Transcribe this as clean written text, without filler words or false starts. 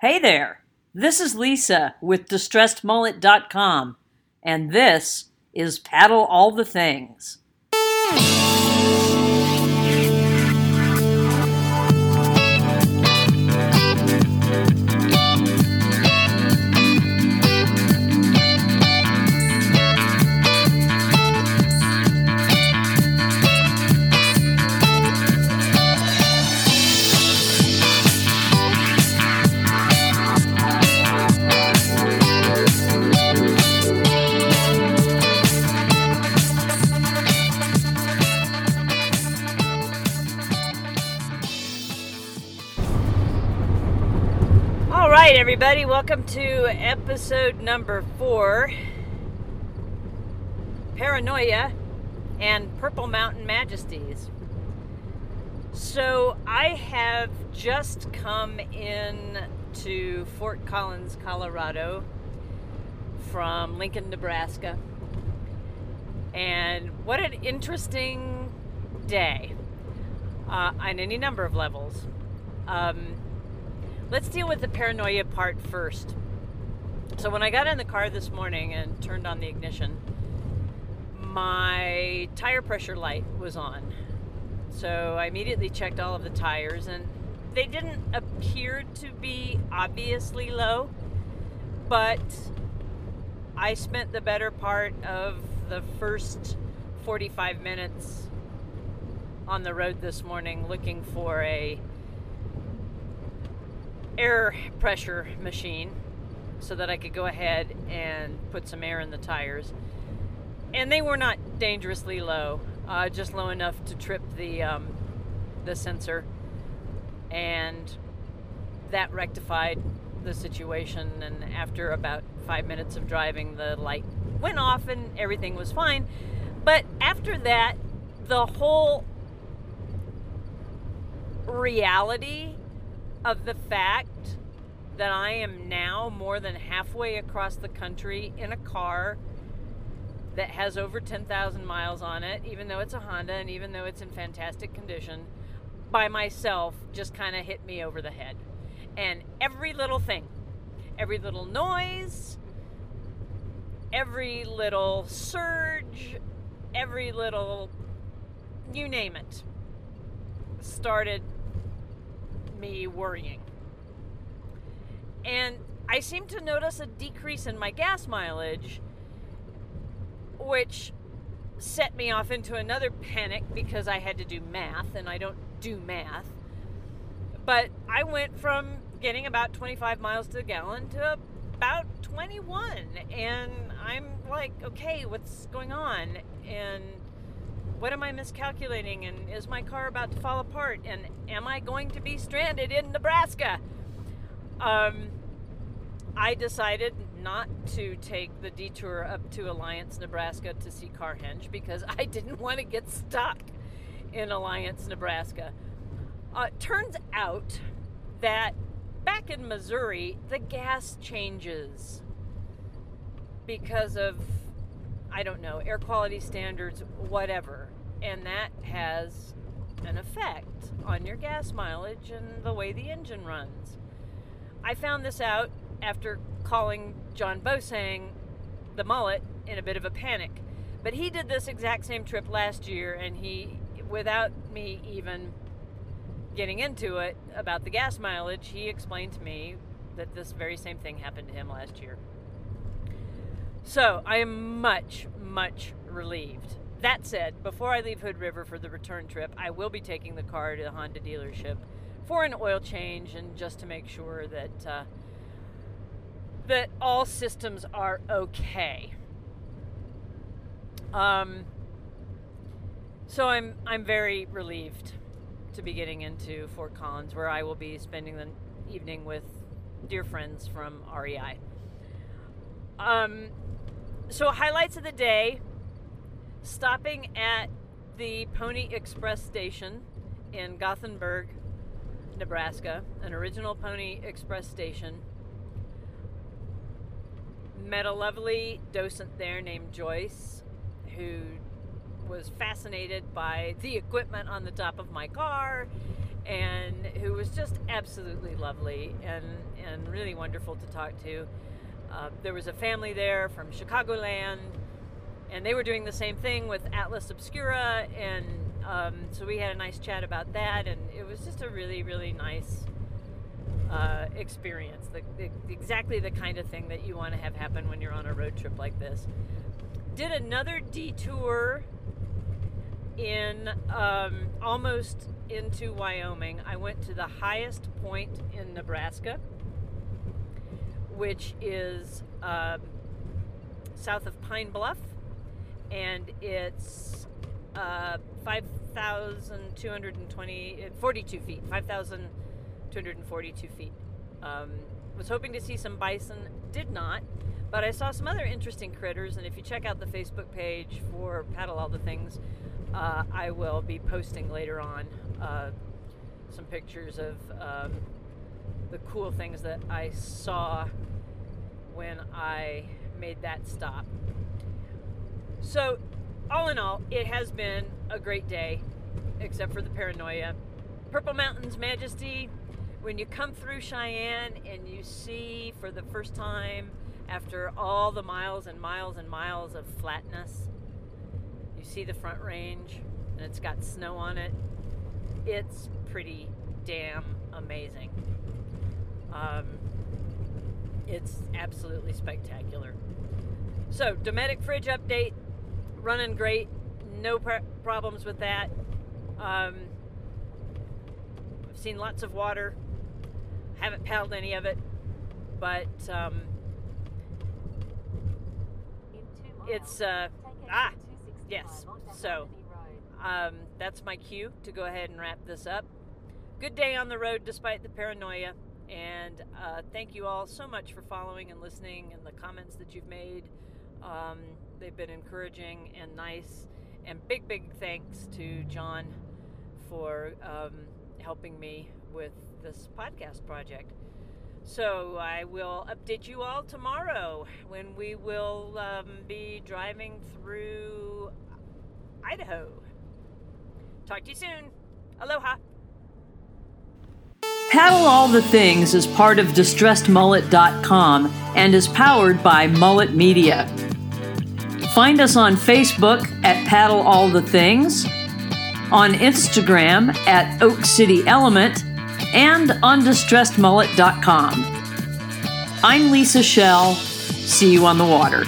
Hey there, this is Lisa with DistressedMullet.com, and this is Paddle All the Things. Everybody, welcome to episode number 4, Paranoia and Purple Mountain Majesties. So I have just come in to Fort Collins, Colorado from Lincoln, Nebraska, and what an interesting day on any number of levels. Let's deal with the paranoia part first. So when I got in the car this morning and turned on the ignition, my tire pressure light was on. So I immediately checked all of the tires, and they didn't appear to be obviously low, but I spent the better part of the first 45 minutes on the road this morning looking for an air pressure machine so that I could go ahead and put some air in the tires, and they were not dangerously low, just low enough to trip the sensor, and that rectified the situation. And after about 5 minutes of driving, the light went off and everything was fine. But after that, the whole reality of the fact that I am now more than halfway across the country in a car that has over 10,000 miles on it, even though it's a Honda and even though it's in fantastic condition, by myself just kind of hit me over the head. And every little thing, every little noise, every little surge, every little, you name it, started me worrying. And I seem to notice a decrease in my gas mileage, which set me off into another panic because I had to do math, and I don't do math. But I went from getting about 25 miles to the gallon to about 21, and I'm like, okay, what's going on? And what am I miscalculating? And is my car about to fall apart? And am I going to be stranded in Nebraska? I decided not to take the detour up to Alliance, Nebraska to see Carhenge because I didn't want to get stuck in Alliance, Nebraska. Turns out that back in Missouri, the gas changes because of, I don't know, air quality standards, whatever. And that has an effect on your gas mileage and the way the engine runs. I found this out after calling John Bosang, the mullet, in a bit of a panic. But he did this exact same trip last year, and he, without me even getting into it about the gas mileage, he explained to me that this very same thing happened to him last year. So I am much, much relieved. That said, before I leave Hood River for the return trip, I will be taking the car to the Honda dealership for an oil change, and just to make sure that that all systems are okay. So I'm very relieved to be getting into Fort Collins, where I will be spending the evening with dear friends from REI. So highlights of the day: stopping at the Pony Express station in Gothenburg, Nebraska, an original Pony Express station. Met a lovely docent there named Joyce, who was fascinated by the equipment on the top of my car and who was just absolutely lovely and really wonderful to talk to. There was a family there from Chicagoland, and they were doing the same thing with Atlas Obscura, and so we had a nice chat about that, and it was just a really, really nice experience. Exactly the kind of thing that you want to have happen when you're on a road trip like this. Did another detour in almost into Wyoming. I went to the highest point in Nebraska, which is south of Pine Bluff, and it's 5,242 feet. 5,242 feet. Was hoping to see some bison, did not, but I saw some other interesting critters. And if you check out the Facebook page for Paddle All the Things, I will be posting later on some pictures of the cool things that I saw when I made that stop. So all in all, it has been a great day, except for the paranoia. Purple Mountain's majesty. When you come through Cheyenne and you see for the first time, after all the miles and miles and miles of flatness, you see the Front Range, and it's got snow on it. It's pretty damn amazing. It's absolutely spectacular. So, Dometic fridge update, running great, no problems with that. I've seen lots of water, haven't paddled any of it, but it's yes, so that's my cue to go ahead and wrap this up. Good day on the road despite the paranoia. And thank you all so much for following and listening, and the comments that you've made. They've been encouraging and nice. And big, big thanks to John for helping me with this podcast project. So I will update you all tomorrow when we will be driving through Idaho. Talk to you soon. Aloha. Paddle All the Things is part of DistressedMullet.com and is powered by Mullet Media. Find us on Facebook at Paddle All the Things, on Instagram at OakCityElement, and on DistressedMullet.com. I'm Lisa Schell. See you on the water.